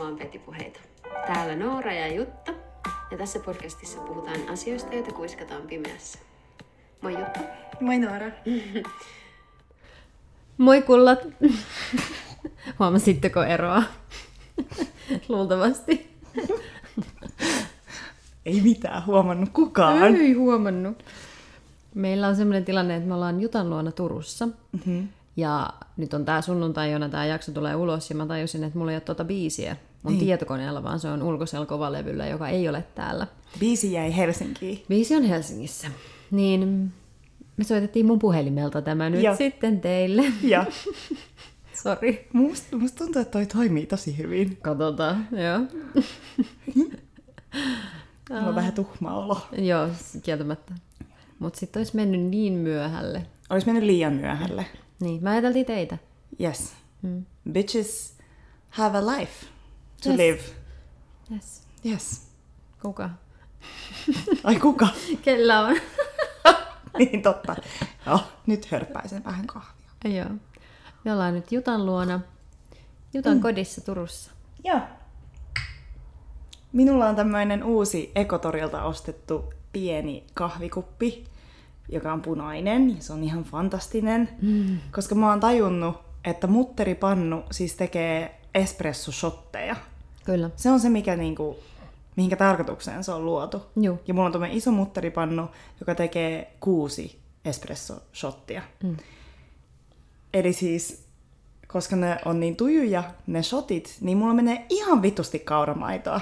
kuuntelemaan Petipuheita. Täällä Noora ja Jutta, ja tässä podcastissa puhutaan asioista, joita kuiskataan pimeässä. Moi Jutta. Moi Noora. Moi kullat. Huomasitteko eroa? Luultavasti. Ei mitään huomannut kukaan. Ei huomannut. Meillä on semmoinen tilanne, että me ollaan Jutan luona Turussa. Mm-hmm. Ja nyt on tää sunnuntai, jona tää jakso tulee ulos, ja mä tajusin, että mulla ei ole tuota biisiä mun tietokoneella, vaan se on ulkoisella kovalevyllä, joka ei ole täällä. Biisi jäi Helsinkiin. Biisi on Helsingissä. Niin me soitettiin mun puhelimelta tämä nyt sitten teille. Joo. Sori. Musta tuntuu, että toi toimii tosi hyvin. Katsotaan, joo. Mulla on vähän tuhma olo. Joo, kieltämättä. Mut sit ois mennyt niin myöhälle. Olis mennyt liian myöhälle. Niin, mä ajateltiin teitä. Yes. Hmm. Bitches have a life to live. Yes. Yes. Kuka? Ai kuka? Kellä on? Niin totta. Joo, nyt hörppäisen vähän kahvia. Joo. Me ollaan nyt Jutan luona. Jutan kodissa Turussa. Joo. Minulla on tämmöinen uusi Ekotorilta ostettu pieni kahvikuppi, joka on punainen, ja se on ihan fantastinen, koska mä oon tajunnut, että mutteripannu siis tekee espressoshotteja. Kyllä. Se on se, mikä niinku, mihinkä tarkoitukseen se on luotu. Juu. Ja mulla on tommoinen iso mutteripannu, joka tekee 6 espressoshottia. Mm. Eli siis, koska ne on niin tujuja, ne shotit, niin mulla menee ihan vitusti kauramaitoa.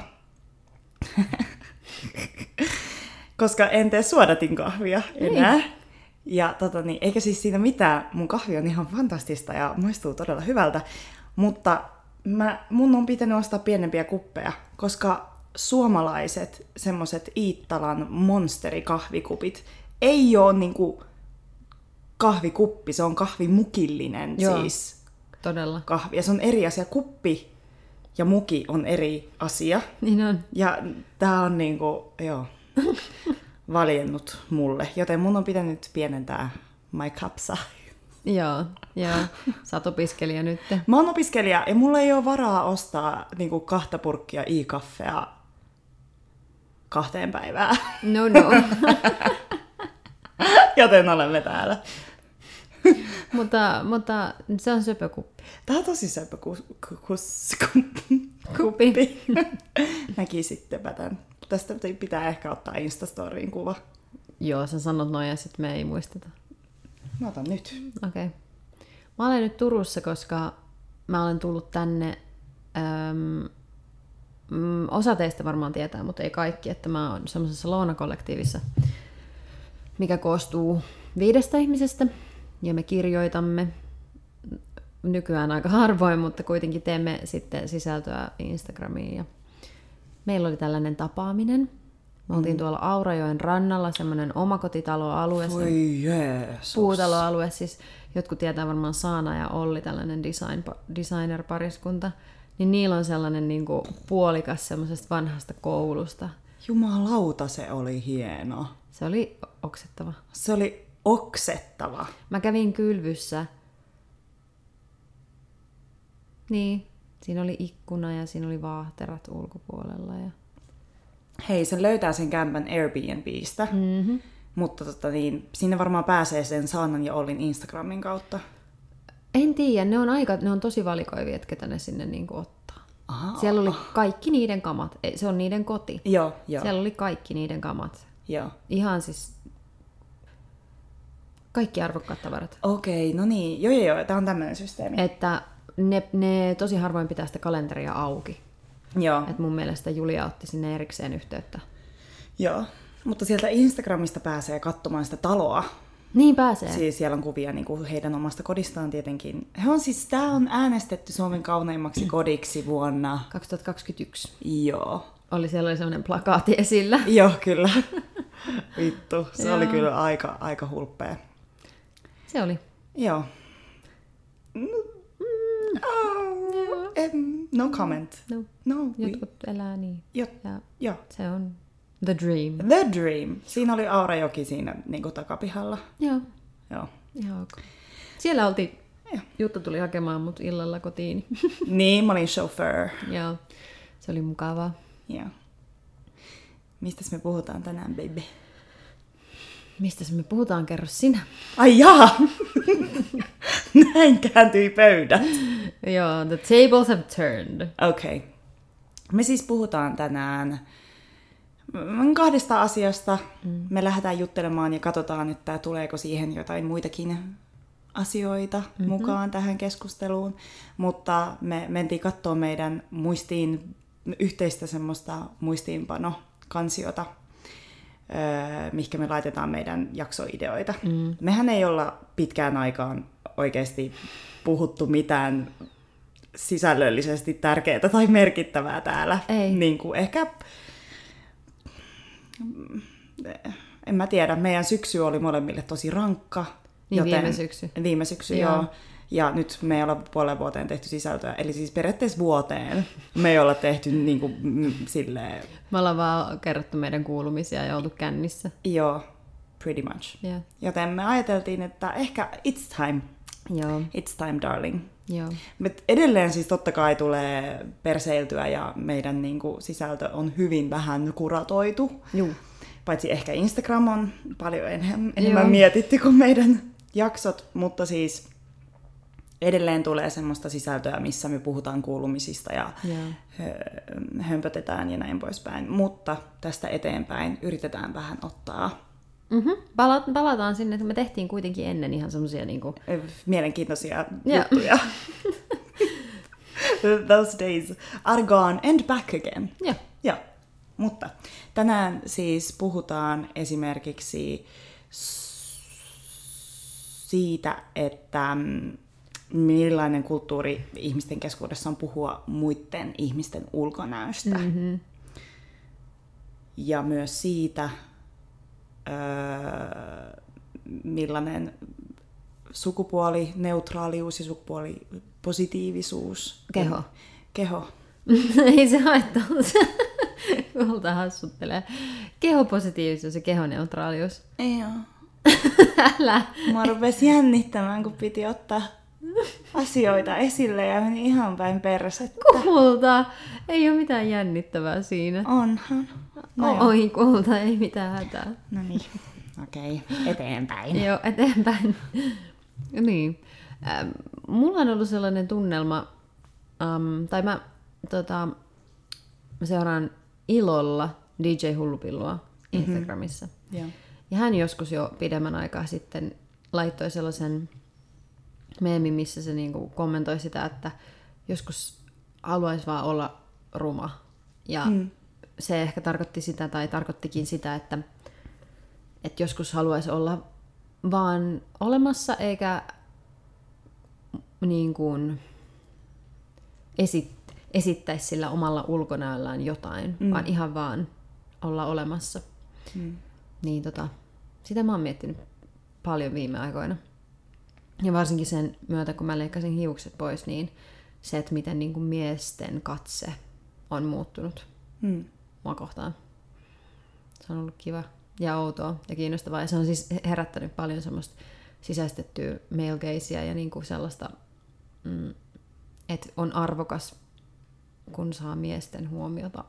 Koska en tee suodatin kahvia enää. Niin. Ja niin, eikä siis siinä mitään. Mun kahvi on ihan fantastista ja maistuu todella hyvältä. Mutta mun on pitänyt ostaa pienempiä kuppeja, koska suomalaiset semmoset Iittalan monsterikahvikupit ei oo niinku kahvikuppi, se on kahvimukillinen. Joo, siis. Todella. Kahvi. Ja se on eri asia. Kuppi ja muki on eri asia. Niin on. Ja tää on niinku, joo, valjennut mulle, joten mun on pitänyt pienentää my cup size. Joo. Sä oot opiskelija nyt. Mä oon opiskelija ja mulla ei oo varaa ostaa niinku 2 purkkia i-kaffea 2 päivään. No. Joten olemme täällä. Mutta se on söpökuppi. Tää on tosi söpökuppi. Näkisittepä tän. Tästä pitää ehkä ottaa Instastoriin kuva. Joo, sä sanot noin ja sit me ei muisteta. Mä otan nyt. Okei. Okay. Mä olen nyt Turussa, koska mä olen tullut tänne. Osa teistä varmaan tietää, mutta ei kaikki, että mä oon semmoisessa lounakollektiivissa, mikä koostuu 5 ihmisestä. Ja me kirjoitamme nykyään aika harvoin, mutta kuitenkin teemme sitten sisältöä Instagramiin. Ja meillä oli tällainen tapaaminen. Me oltiin tuolla Aurajoen rannalla, semmoinen omakotitaloalue. Voi jeesus. Puutaloalue, siis jotkut tietää varmaan Saana ja Olli, tällainen designer-pariskunta. Niin niillä on sellainen niin kuin puolikas semmoisesta vanhasta koulusta. Jumalauta, se oli hieno. Se oli oksettava. Se oli oksettava. Mä kävin kylvyssä. Niin. Siinä oli ikkuna ja siinä oli vaahterat ulkopuolella. Ja hei, sen löytää sen kämpän Airbnbistä, mutta sinne varmaan pääsee sen Saanan ja Ollin Instagramin kautta. En tiedä, ne on tosi valikoivia, että ketä ne sinne niinku ottaa. Aha. Siellä oli kaikki niiden kamat, se on niiden koti. Joo. Siellä oli kaikki niiden kamat. Joo. Ihan siis kaikki arvokkaat tavarat. Okei, no niin, joo, tää on tämmöinen systeemi. Että ne tosi harvoin pitää sitä kalenteria auki. Joo. Et mun mielestä Julia otti sinne erikseen yhteyttä. Joo, mutta sieltä Instagramista pääsee katsomaan sitä taloa. Niin pääsee. Siis siellä on kuvia niinku heidän omasta kodistaan tietenkin. Tää on äänestetty Suomen kauneimmaksi kodiksi vuonna 2021. Joo. Siellä oli sellainen plakaati esillä. Joo, kyllä. Vittu, se oli kyllä aika hulppea. Se oli. Joo. No comment. No. Jotkut elää niin. Ja se on the dream. The dream. Siinä oli Aurajoki siinä niin kuin takapihalla. Joo. Siellä oltiin Jutta tuli hakemaan mut illalla kotiin. Niin, mä olin chauffeur. Joo, se oli mukavaa. Joo. Mistäs me puhutaan tänään, baby? Mistäs me puhutaan, kerro sinä. Ai jaa! Näin kääntyi pöydät. Joo, the tables have turned. Okei. Okay. Me siis puhutaan tänään kahdesta asiasta. Mm. Me lähdetään juttelemaan ja katsotaan, että tuleeko siihen jotain muitakin asioita mukaan tähän keskusteluun. Mutta me mentiin katsoa meidän yhteistä semmoista muistiinpanokansiota, mihinkä me laitetaan meidän jaksoideoita. Mm. Mehän ei olla pitkään aikaan oikeasti puhuttu mitään sisällöllisesti tärkeää tai merkittävää täällä. Ei. Niin kuin ehkä, en mä tiedä, meidän syksy oli molemmille tosi rankka. Niin joten, viime syksy, joo. Ja nyt me ei olla puolen vuoteen tehty sisältöä, eli siis periaatteessa vuoteen me ei olla tehty niin kuin silleen. Me ollaan vaan kerrottu meidän kuulumisia ja oltu kännissä. Joo, pretty much. Yeah. Joten me ajateltiin, että ehkä it's time. Joo. It's time, darling. Joo. But edelleen siis totta kai tulee perseiltyä ja meidän niin kuin sisältö on hyvin vähän kuratoitu. Joo. Paitsi ehkä Instagram on paljon enemmän mietitty kuin meidän jaksot, mutta siis edelleen tulee semmoista sisältöä, missä me puhutaan kuulumisista ja hömpötetään ja näin poispäin. Mutta tästä eteenpäin yritetään vähän ottaa. Mm-hmm. Palataan sinne, että me tehtiin kuitenkin ennen ihan semmoisia niinku mielenkiintoisia juttuja. Those days are gone and back again. Joo. Yeah. Mutta tänään siis puhutaan esimerkiksi siitä, että millainen kulttuuri ihmisten keskuudessa on puhua muiden ihmisten ulkonäöstä. Mm-hmm. Ja myös siitä, millainen sukupuolineutraalius ja sukupuolipositiivisuus. Keho. Ei se haittaa. Kulta hassuttelee. Kehopositiivisuus ja kehoneutraalius. Joo. Älä. Mua rupesi jännittämään, kun piti ottaa asioita esille ja meni ihan päin persettä. Kulta, ei ole mitään jännittävää siinä. Onhan. No oi, kulta, ei mitään hätää. No niin, okei. Eteenpäin. Joo, eteenpäin. Niin. Mulla on ollut sellainen tunnelma, tai mä seuraan ilolla DJ Hullupilloa Instagramissa. Mm-hmm. Yeah. Ja hän joskus jo pidemmän aikaa sitten laittoi sellaisen meemi, missä se niinku kommentoi sitä, että joskus haluaisi vaan olla ruma. Ja se ehkä tarkoitti sitä, tai tarkoittikin sitä, että joskus haluaisi olla vaan olemassa, eikä niin kuin esittäisi sillä omalla ulkonäöllään jotain, vaan ihan vaan olla olemassa. Mm. Niin sitä mä oon miettinyt paljon viime aikoina. Ja varsinkin sen myötä, kun mä leikkasin hiukset pois, niin se, että miten niin kuin miesten katse on muuttunut mua kohtaan. Se on ollut kiva ja outoa ja kiinnostavaa. Ja se on siis herättänyt paljon semmoista sisäistettyä male gazea ja niin kuin sellaista, että on arvokas, kun saa miesten huomiota.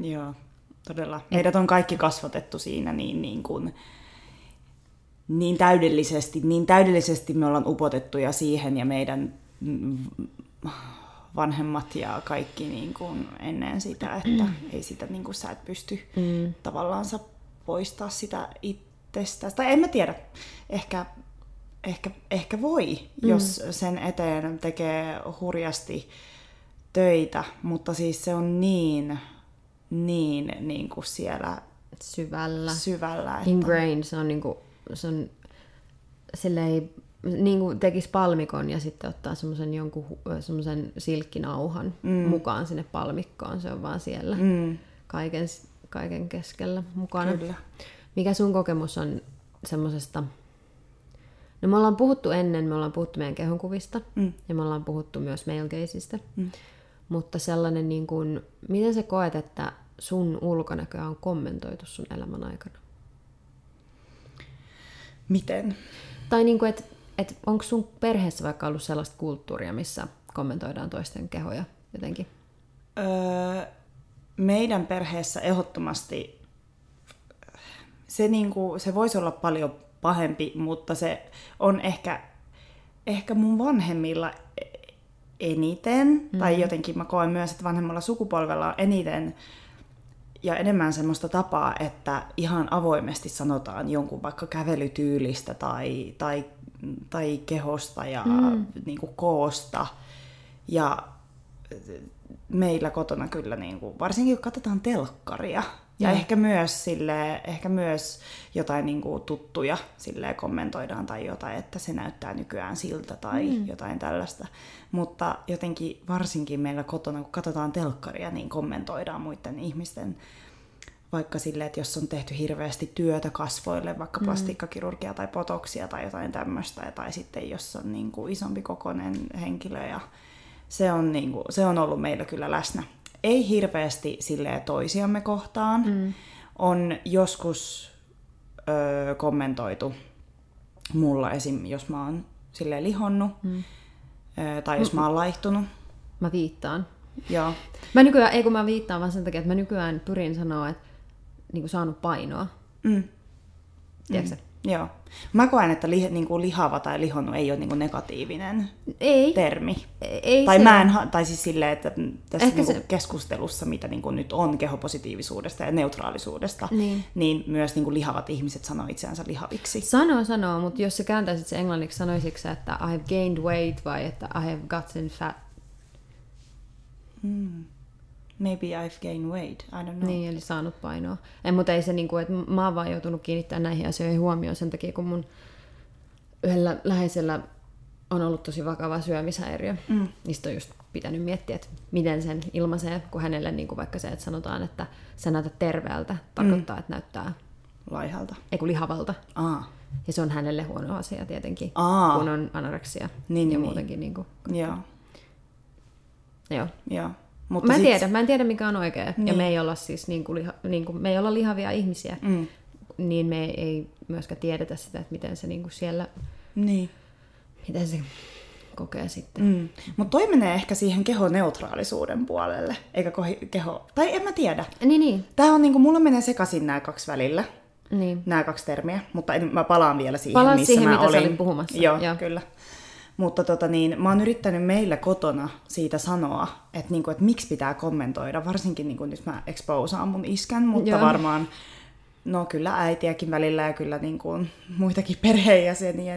Joo, todella. Meidät on kaikki kasvatettu siinä niin täydellisesti me ollaan upotettuja siihen ja meidän vanhemmat ja kaikki niin kuin ennen sitä, että ei sitä niin kuin sä et pysty tavallaan poistaa sitä itsestäsi. Tai en mä tiedä. Ehkä voi, jos sen eteen tekee hurjasti töitä, mutta siis se on niin kuin siellä syvällä että ingrained, se on niin kuin, se on silleen, niin kuin tekisi palmikon ja sitten ottaa semmoisen silkkinauhan mukaan sinne palmikkoon, se on vaan siellä kaiken keskellä mukana. Kyllä. Mikä sun kokemus on semmosesta? No, me ollaan puhuttu ennen, me ollaan puhuttu meidän kehonkuvista ja me ollaan puhuttu myös male gazeista. Mutta sellainen, niin kuin, miten sä koet, että sun ulkonäköä on kommentoitu sun elämän aikana? Miten? Tai niin kuin, että että onko sun perheessä vaikka ollut sellaista kulttuuria, missä kommentoidaan toisten kehoja jotenkin? Meidän perheessä ehdottomasti se, niinku, se voisi olla paljon pahempi, mutta se on ehkä mun vanhemmilla eniten, tai jotenkin mä koen myös, että vanhemmalla sukupolvella on eniten ja enemmän semmoista tapaa, että ihan avoimesti sanotaan jonkun vaikka kävelytyylistä tai kehosta ja niinku koosta. Ja meillä kotona kyllä, niinku, varsinkin kun katsotaan telkkaria, ja ehkä myös jotain niinku tuttuja silleen kommentoidaan tai jotain, että se näyttää nykyään siltä tai jotain tällaista. Mutta jotenkin varsinkin meillä kotona, kun katsotaan telkkaria, niin kommentoidaan muiden ihmisten, vaikka silleen, että jos on tehty hirveästi työtä kasvoille, vaikka plastiikkakirurgia tai botoksia tai jotain tämmöistä, tai sitten jos on niinku isompi kokoinen henkilö. Ja se on ollut meillä kyllä läsnä. Ei hirveästi silleen toisiamme kohtaan. On joskus kommentoitu mulla esim. Jos mä oon silleen lihonnut tai jos mä oon laihtunut. Mä viittaan. Joo. Mä nykyään, ei kun mä viittaan vaan sen takia, että mä nykyään pyrin sanoa, että niinku saanut painoa. Tiedätkö se? Joo. Mä koen, että niinku lihava tai lihonnut ei ole niinku negatiivinen termi. Ei tai, tai siis silleen, että tässä niinku keskustelussa, mitä niinku nyt on kehopositiivisuudesta ja neutraalisuudesta, niin myös niinku lihavat ihmiset sanoo itseänsä lihaviksi. Sanoo, mutta jos sä kääntäisit se englanniksi, sanoisitko sä, että I have gained weight vai että I have gotten fat? Maybe I've gained weight, I don't know. Niin, eli saanut painoa. Mutta ei se niinku, että mä oon vaan joutunut kiinnittämään näihin asioihin huomioon sen takia, kun mun yhdellä läheisellä on ollut tosi vakava syömishäiriö. Niistä on just pitänyt miettiä, että miten sen ilmaisee, kun hänelle niinku vaikka se, että sanotaan, että sä näytät terveeltä, tarkoittaa, että näyttää laihalta. Ei kun lihavalta. Ja se on hänelle huono asia tietenkin, kun on anoreksia ja muutenkin. Niinku. Joo. Mutta mä en tiedä mikä on oikea. Niin. Ja me ei olla siis me ei olla lihavia ihmisiä. Niin me ei myöskään tiedetä sitä, että miten se niinku siellä miten se kokee sitten. Mut toi menee ehkä siihen kehoneutraalisuuden puolelle, eikä keho. Tai en mä tiedä. Niin. Tää on niinku mulla menee sekaisin nämä kaksi välillä. Niin. Nämä kaksi termiä, mutta mä palaan vielä siihen missä mä olin. Sä olit puhumassa. Joo. Kyllä. Mutta mä oon yrittänyt meillä kotona siitä sanoa, että, niinku, että miksi pitää kommentoida. Varsinkin niinku, nyt mä exposaan mun iskän, mutta varmaan kyllä äitiäkin välillä ja kyllä niinku, muitakin perheenjäseniä.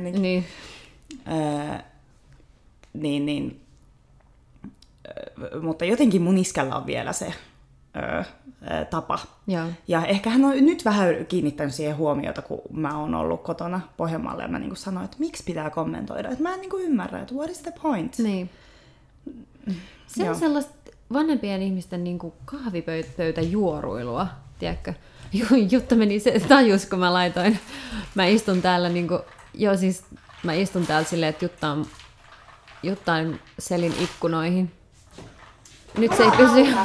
Mutta jotenkin mun iskällä on vielä se tapa. Ja ehkä hän on nyt vähän kiinnittänyt siihen huomiota, kun mä oon ollut kotona Pohjanmaalla ja mä niinku sanoin, että miksi pitää kommentoida. Että mä en niinku ymmärrä, että what is the point? Niin. Se on sellaista vanhempien ihmisten niinku kahvipöytäjuoruilua, tiedätkö? Jutta meni se tajus, kun mä laitoin. Mä istun täällä silleen, että Jutta on selin ikkunoihin. Nyt se ei pysy.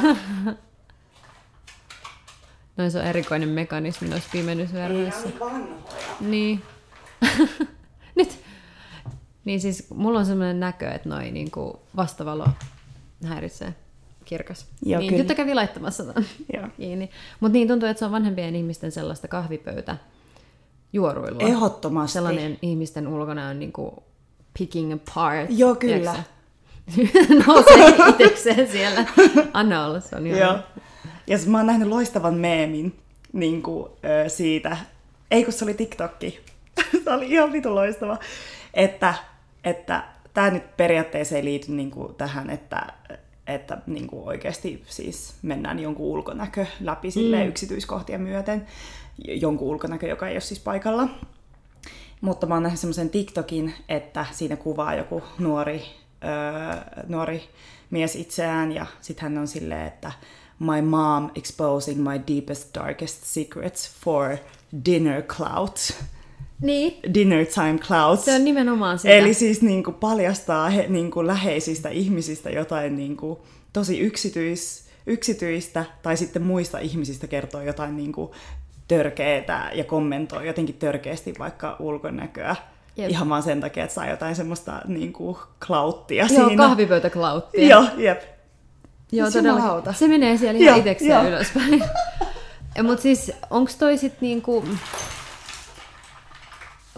Noin se on erikoinen mekanismi noissa pimenysverhoissa. Niin. Nyt. Niin siis mulla on semmoinen näkö, että noi niinku vastavalo häiritsee kirkas. Joo, niin, Jutta kävi laittamassa tämän. Niin. Mutta niin tuntuu, että se on vanhempien ihmisten sellaista kahvipöytä juoruilua. Ehdottomasti. Sellainen ihmisten ulkona on niinku picking apart. Joo, kyllä. Nousee itsekseen siellä. Anna olla, se on joo. Ja mä oon nähnyt loistavan meemin niinku, siitä. Ei kun se oli TikTokki. Se oli ihan vitu loistava. Että tää nyt periaatteessa ei liity niinku, tähän, että niinku, oikeasti siis mennään jonkun ulkonäkö läpi silleen, yksityiskohtia myöten. Jonkun ulkonäkö, joka ei ole siis paikalla. Mutta mä oon nähnyt semmoisen TikTokin, että siinä kuvaa joku nuori mies itseään ja sit hän on silleen, että my mom exposing my deepest darkest secrets for dinner clout. Niin. Dinner time clouds. Se on nimenomaan sitä. Eli siis niinku paljastaa niinku läheisistä ihmisistä jotain niinku tosi yksityistä tai sitten muista ihmisistä kertoo jotain niinku törkeetä ja kommentoi jotenkin törkeästi vaikka ulkonäköä. Jep. Ihan vaan sen takia, että saa jotain semmoista niin kuin klauttia siinä. Joo, kahvipöytäklauttia. Joo, jep. Joo, todellakin. Se menee siellä ihan itsekseen ylöspäin. Mutta siis, onko toi sit niinku...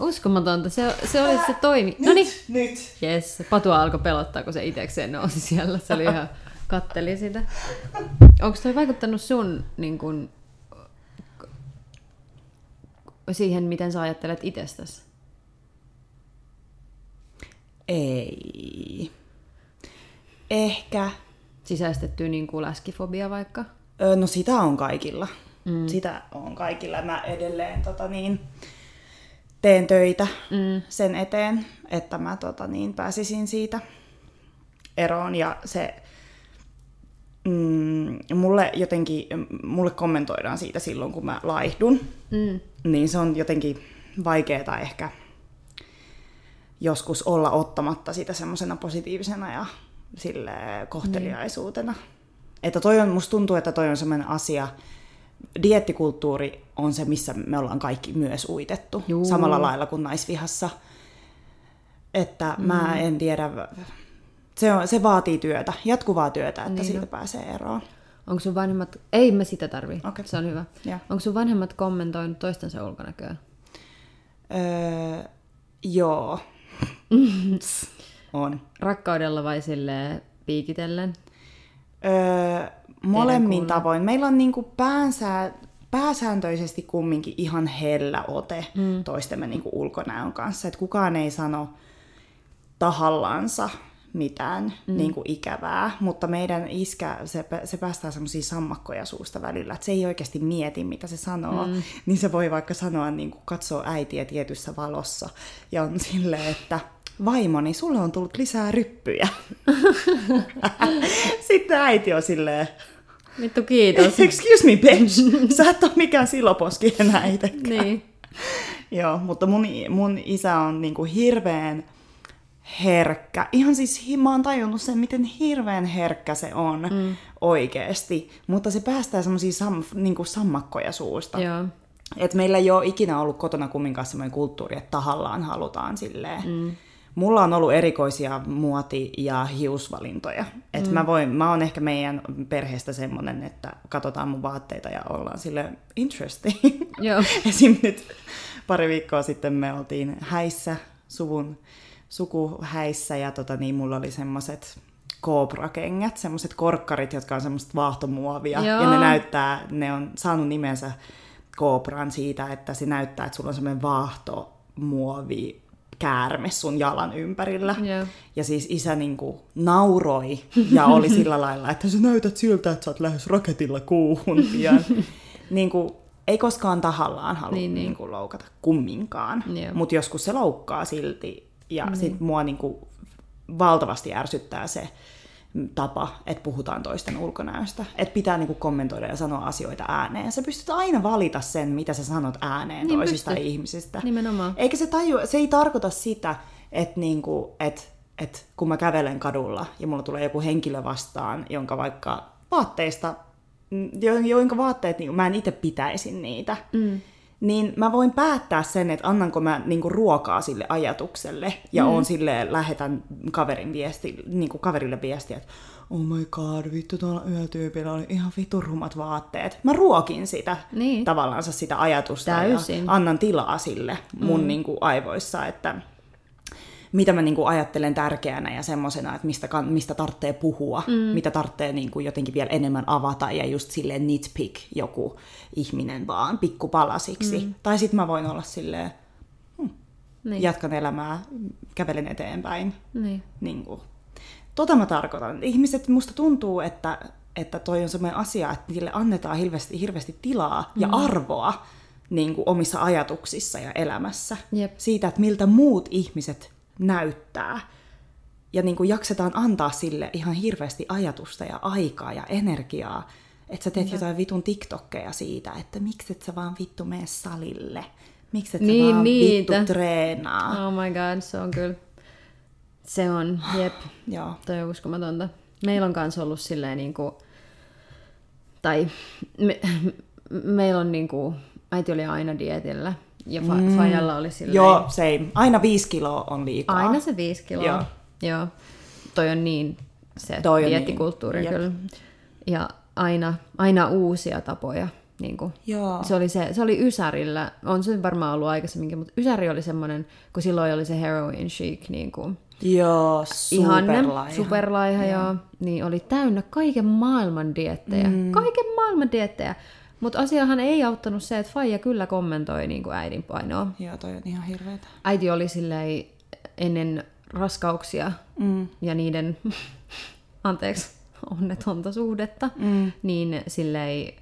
Uskomatonta, se oli se toimi. Nyt. Yes, Patua alkoi pelottaa, kun se itsekseen nousi siellä. Se oli ihan, katteli sitä. Onko toi vaikuttanut sun niin kun, siihen, miten sä ajattelet itsestäsi? Ei. Ehkä. Sisäistettyä niin kuin läskifobia vaikka? No sitä on kaikilla. Mm. Sitä on kaikilla. Mä edelleen teen töitä sen eteen, että mä pääsisin siitä eroon. Ja se, mulle kommentoidaan siitä silloin, kun mä laihdun. Mm. Niin se on jotenkin vaikeeta ehkä joskus olla ottamatta sitä semmosena positiivisena ja sille kohteliaisuutena. Että toi on, musta tuntuu, että toi on semmoinen asia. Dieettikulttuuri on se, missä me ollaan kaikki myös uitettu. Juu. Samalla lailla kuin naisvihassa. Että mä en tiedä. Se vaatii työtä, jatkuvaa työtä, että niin siitä pääsee eroon. Onko sun vanhemmat... Ei mä sitä tarvii, okay. Se on hyvä. Yeah. Onko sun vanhemmat kommentoinut toistensa ulkonäköä? Joo. On. Rakkaudella vai silleen piikitellen? Molemmin tavoin. Meillä on niinku pääsääntöisesti kumminkin ihan hellä ote toistemme niinku ulkonäön kanssa. Et kukaan ei sano tahallansa mitään niinku ikävää, mutta meidän iskä, se päästää semmoisia sammakkoja suusta välillä, että se ei oikeasti mieti, mitä se sanoo. Niin se voi vaikka sanoa, niinku katsoo äitiä tietyssä valossa ja on silleen, että vaimoni, sulle on tullut lisää ryppyjä. Sitten äiti on silleen... Vittu kiitos. Excuse me, bitch. Sä et ole mikään siloposki enää itsekään. Niin. Joo, mutta mun isä on niinku hirveän herkkä. Ihan siis mä oon tajunnut sen, miten hirveän herkkä se on oikeesti. Mutta se päästää semmosia niinku sammakkoja suusta. Joo. Et meillä ei ole ikinä ollut kotona kumminkaan semmoinen kulttuuri, että tahallaan halutaan silleen... Mulla on ollut erikoisia muoti- ja hiusvalintoja. Et mä oon ehkä meidän perheestä semmonen, että katsotaan mun vaatteita ja ollaan silleen interesting. Joo. Esim. Nyt pari viikkoa sitten me oltiin häissä, sukuhäissä ja mulla oli semmoset kooprakengät, semmoset korkkarit, jotka on semmoset vaahtomuovia. Joo. Ja ne on saanut nimensä koopran siitä, että se näyttää, että sulla on semmoinen vaahtomuovi käärme sun jalan ympärillä. Yeah. Ja siis isä niinku nauroi ja oli sillä lailla, että sä näytät siltä, että sä oot lähes raketilla kuuhun. Ja niinku, ei koskaan tahallaan halua niinku loukata kumminkaan. Yeah. Mutta joskus se loukkaa silti. Ja sit mua niinku valtavasti ärsyttää se tapa, että puhutaan toisten ulkonäöstä. Että pitää niinku kommentoida ja sanoa asioita ääneen. Sä pystyt aina valita sen, mitä sä sanot ääneen niin toisista ihmisistä. Nimenomaan. Eikä se ei tarkoita sitä, että niinku, et kun mä kävelen kadulla ja mulla tulee joku henkilö vastaan, jonka vaatteet niin mä en itse pitäisi niitä. Niin mä voin päättää sen, että annanko mä niinku ruokaa sille ajatukselle ja lähetän kaverille viestiä, että oh my god, vittu tuolla yötyypillä oli ihan vitun rumat vaatteet. Mä ruokin sitä tavallaansa sitä ajatusta täysin. Ja annan tilaa sille mun niinku aivoissa, että mitä mä niinku ajattelen tärkeänä ja semmosena, että mistä tarvitsee puhua, mitä tarvitsee niinku jotenkin vielä enemmän avata ja just silleen nitpick joku ihminen vaan pikkupalasiksi. Tai sit mä voin olla silleen, jatkan elämää, kävelen eteenpäin. Niinku. Mä tarkoitan. Ihmiset, musta tuntuu, että toi on semmoinen asia, että niille annetaan hirveästi tilaa ja arvoa niinku omissa ajatuksissa ja elämässä. Jep. Siitä, että miltä muut ihmiset näyttää. Ja niin kuin jaksetaan antaa sille ihan hirveästi ajatusta ja aikaa ja energiaa, että sä teet jotain vitun TikTokkeja siitä, että mikset sä vaan vittu mene salille, mikset sä vaan vittu treenaa. Oh my god, se on kyllä. Se on, jep. Joo. Toi on uskomatonta. Meillä on kans ollut silleen niinku, meillä on niinku, äiti oli aina dietillä. Ja fajalla oli silleen... Joo, same. Aina 5 kiloa on liikaa. Aina se 5 kiloa. Joo. Joo. Toi on niin se diettikulttuuri niin. Kyllä. Ja aina uusia tapoja. Niin kuin. Joo. Se oli Ysärillä, on se varmaan ollut aikaisemminkin, mutta Ysäri oli semmoinen, kun silloin oli se heroin chic. Niin kuin, joo, superlaiha. Joo. Niin oli täynnä kaiken maailman diettejä. Kaiken maailman diettejä. Mutta asiahan ei auttanut se, että faija kyllä kommentoi niin kuin äidin painoa. Joo, toi on ihan hirveetä. Äiti oli silleen ennen raskauksia ja niiden, anteeksi, onnetonta suhdetta, niin silleen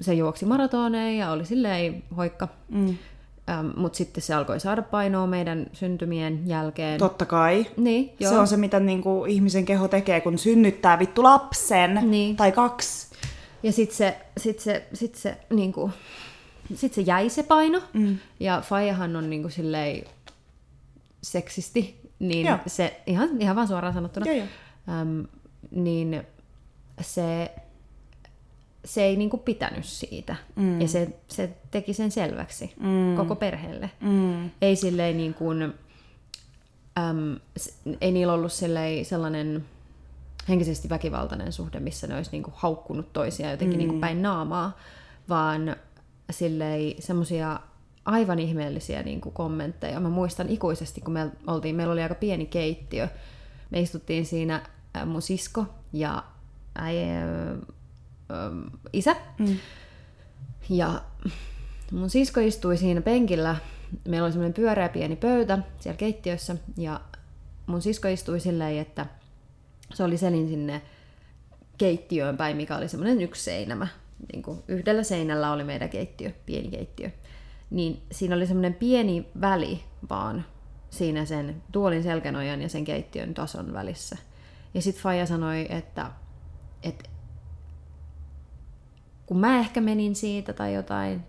se juoksi maratoneen ja oli silleen hoikka. Mutta sitten se alkoi saada painoa meidän syntymien jälkeen. Totta kai. Niin, se on se, mitä niinku ihmisen keho tekee, kun synnyttää vittu lapsen niin. Tai 2. Ja sit se jäi se paino. Ja faijahan on niinku silleen seksisti, niin joo. Se ihan vaan suoraan sanottuna. Joo. Niin se ei niinku pitänyt siitä. Ja se teki sen selväksi koko perheelle. Ei silleen niin kuin ei niillä ollut sellainen henkisesti väkivaltainen suhde, missä ne olisi niinku haukkunut toisiaan jotenkin niinku päin naamaa, vaan silleen semmoisia aivan ihmeellisiä niinku kommentteja. Mä muistan ikuisesti, kun meillä oli aika pieni keittiö. Me istuttiin siinä mun sisko ja isä. Ja mun sisko istui siinä penkillä. Meillä oli semmoinen pyöreä pieni pöytä siellä keittiössä. Ja mun sisko istui silleen, että se oli selin sinne keittiöön päin, mikä oli semmoinen yksi seinämä. Niin kuin yhdellä seinällä oli meidän keittiö, pieni keittiö. Niin siinä oli semmoinen pieni väli vaan siinä sen tuolin selkänojan ja sen keittiön tason välissä. Ja sit faija sanoi, että kun mä ehkä menin siitä tai jotain,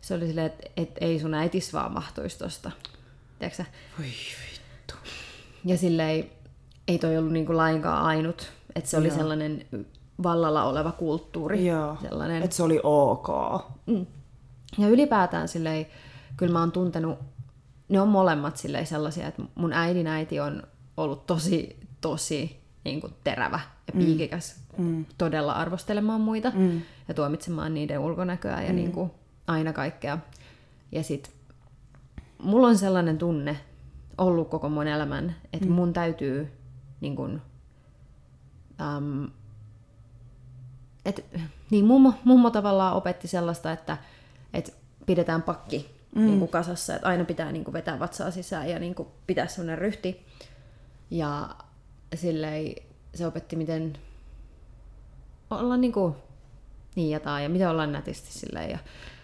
se oli silleen, että ei sun äitis vaan mahtuisi tosta. Tiedätkö sä? Voi vittu. Ja silleen... Ei toi ollut niinku lainkaan ainut, että se oli sellainen vallalla oleva kulttuuri. Joo, sellainen... että se oli ok. Ja ylipäätään silleen, kyllä mä oon tuntenut, ne on molemmat silleen sellaisia, että mun äidin äiti on ollut tosi, tosi niin kuin terävä ja piikikäs todella arvostelemaan muita ja tuomitsemaan niiden ulkonäköä ja niin kuin aina kaikkea. Ja sit mulla on sellainen tunne ollut koko mun elämän, että mun täytyy niin kun, niin mummo tavallaan opetti sellaista, että pidetään pakki niin kun kasassa, että aina pitää niin kun vetää vatsaa sisään ja niin kun pitää sellainen ryhti. Ja silleen se opetti, miten olla niin kuin niin ja miten ollaan nätisti silleen. Ja...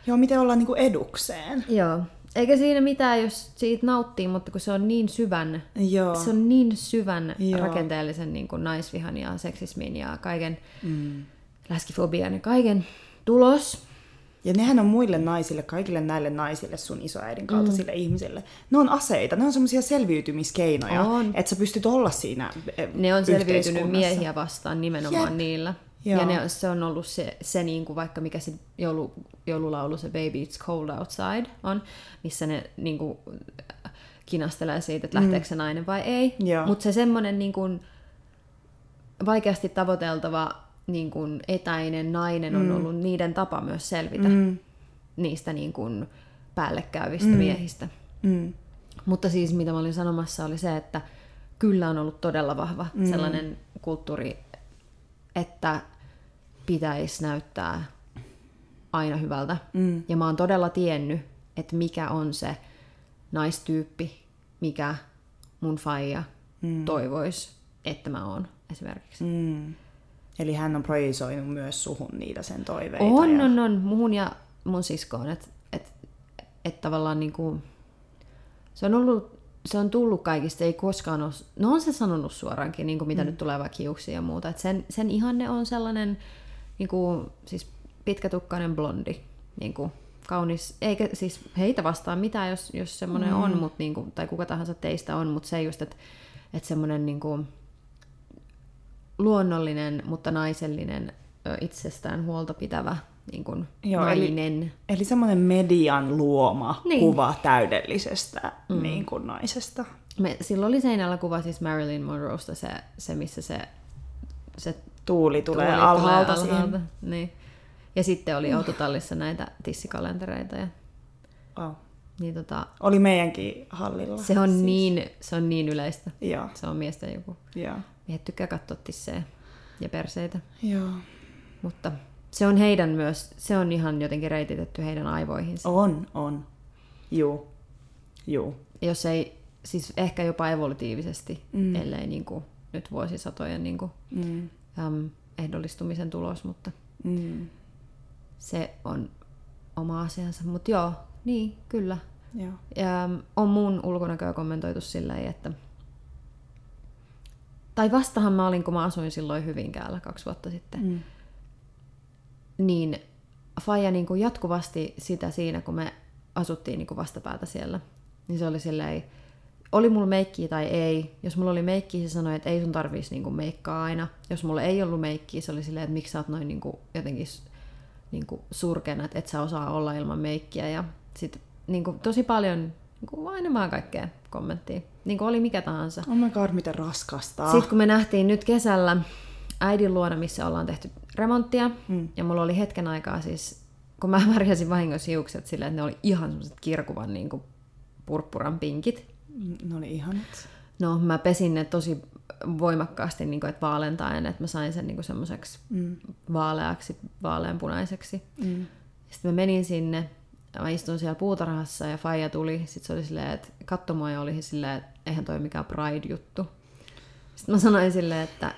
Joo, miten ollaan niin kun edukseen. Joo. Eikä siinä mitään, jos siitä nauttii, mutta kun se on niin syvän, rakenteellisen niin kuin naisvihan ja seksismin ja kaiken läskifobian ja kaiken tulos. Ja nehän on muille naisille, kaikille näille naisille sun isoäidin kaltaisille ihmisille. Ne on aseita, ne on semmoisia selviytymiskeinoja, että sä pystyt olla siinä yhteiskunnassa. Ne on selviytynyt miehiä vastaan nimenomaan niillä. Joo. Ja se on ollut se niin kuin vaikka mikä se joululaulu, se Baby It's Cold Outside on, missä ne niin kuin kinastelee siitä, että lähteekö se nainen vai ei. Mutta se semmoinen niin kuin vaikeasti tavoiteltava niin kuin etäinen nainen on ollut niiden tapa myös selvitä niistä niin kuin päällekkäyvistä miehistä. Mutta siis mitä mä olin sanomassa oli se, että kyllä on ollut todella vahva sellainen kulttuuri, että pitäisi näyttää aina hyvältä. Ja mä oon todella tiennyt, että mikä on se naistyyppi, mikä mun faija toivoisi, että mä oon esimerkiksi. Eli hän on projisoinut myös suhun niitä sen toiveita. On. Muhun ja mun siskoon. Et tavallaan niinku, se on tullut kaikista, ei koskaan ole... No on se sanonut suoraankin, niin kuin mitä nyt tulee vaikka hiuksia ja muuta. Et sen ihanne on sellainen niin kuin, siis pitkätukkainen blondi. Niin kuin, kaunis, eikä siis heitä vastaan mitään, jos semmoinen on, mut, niin kuin, tai kuka tahansa teistä on, mutta se just, että semmoinen niin kuin, luonnollinen, mutta naisellinen, itsestään huolta pitävä niin kuin nainen. Eli semmoinen median luoma kuva täydellisestä niin kuin naisesta. Silloin oli seinällä kuva siis Marilyn Monroesta, se missä se tuuli tulee alhaalta. Niin. Ja sitten oli autotallissa näitä tissikalentereita. Ja... Oh. Niin, oli meidänkin hallilla. Se on niin yleistä. Joo. Se on miesten joku. Joo. Miehet tykkää katsoa tissejä ja perseitä. Joo. Mutta se on heidän myös, se on ihan jotenkin reititetty heidän aivoihinsa. On. Juu. Jos ei, siis ehkä jopa evolutiivisesti, ellei niin kuin, nyt vuosisatojen niin kuin, ehdollistumisen tulos, mutta se on oma asiansa. Mutta joo, niin, kyllä. Joo. Ja on mun ulkonäköä kommentoitu sillä tavalla, että... Tai vastahan mä olin, kun mä asuin silloin Hyvinkäällä 2 vuotta sitten. Niin faija niin kuin jatkuvasti sitä siinä, kun me asuttiin niin kuin vastapäätä siellä. Niin se oli silleen, oli mulla meikkiä tai ei. Jos mulla oli meikkiä, se sanoi, että ei sun tarvitsisi niin kuin meikkaa aina. Jos mulla ei ollut meikkiä, se oli silleen, että miksi sä oot noin niin kuin jotenkin niin kuin surkena, että et sä osaa olla ilman meikkiä. Ja sit niin kuin tosi paljon... Aina vaan kaikkea kommenttia. Niin kuin oli mikä tahansa. Oh my god, miten raskasta. Sitten kun me nähtiin nyt kesällä äidin luona, missä ollaan tehty remonttia. Ja mulla oli hetken aikaa siis, kun mä värjäsin vahingossa hiukset silleen, että ne oli ihan semmoiset kirkuvan niin kuin purppuran pinkit. Ne oli ihanat. No mä pesin ne tosi voimakkaasti niin kuin, että vaalentaen, että mä sain sen niin kuin semmoiseksi vaaleaksi, vaaleanpunaiseksi. Sitten mä menin sinne. Mä istuin siellä puutarhassa ja faija tuli. Sitten se oli silleen, että katso mua ja oli silleen, että eihän toi mikään Pride-juttu. Sitten mä sanoin silleen, että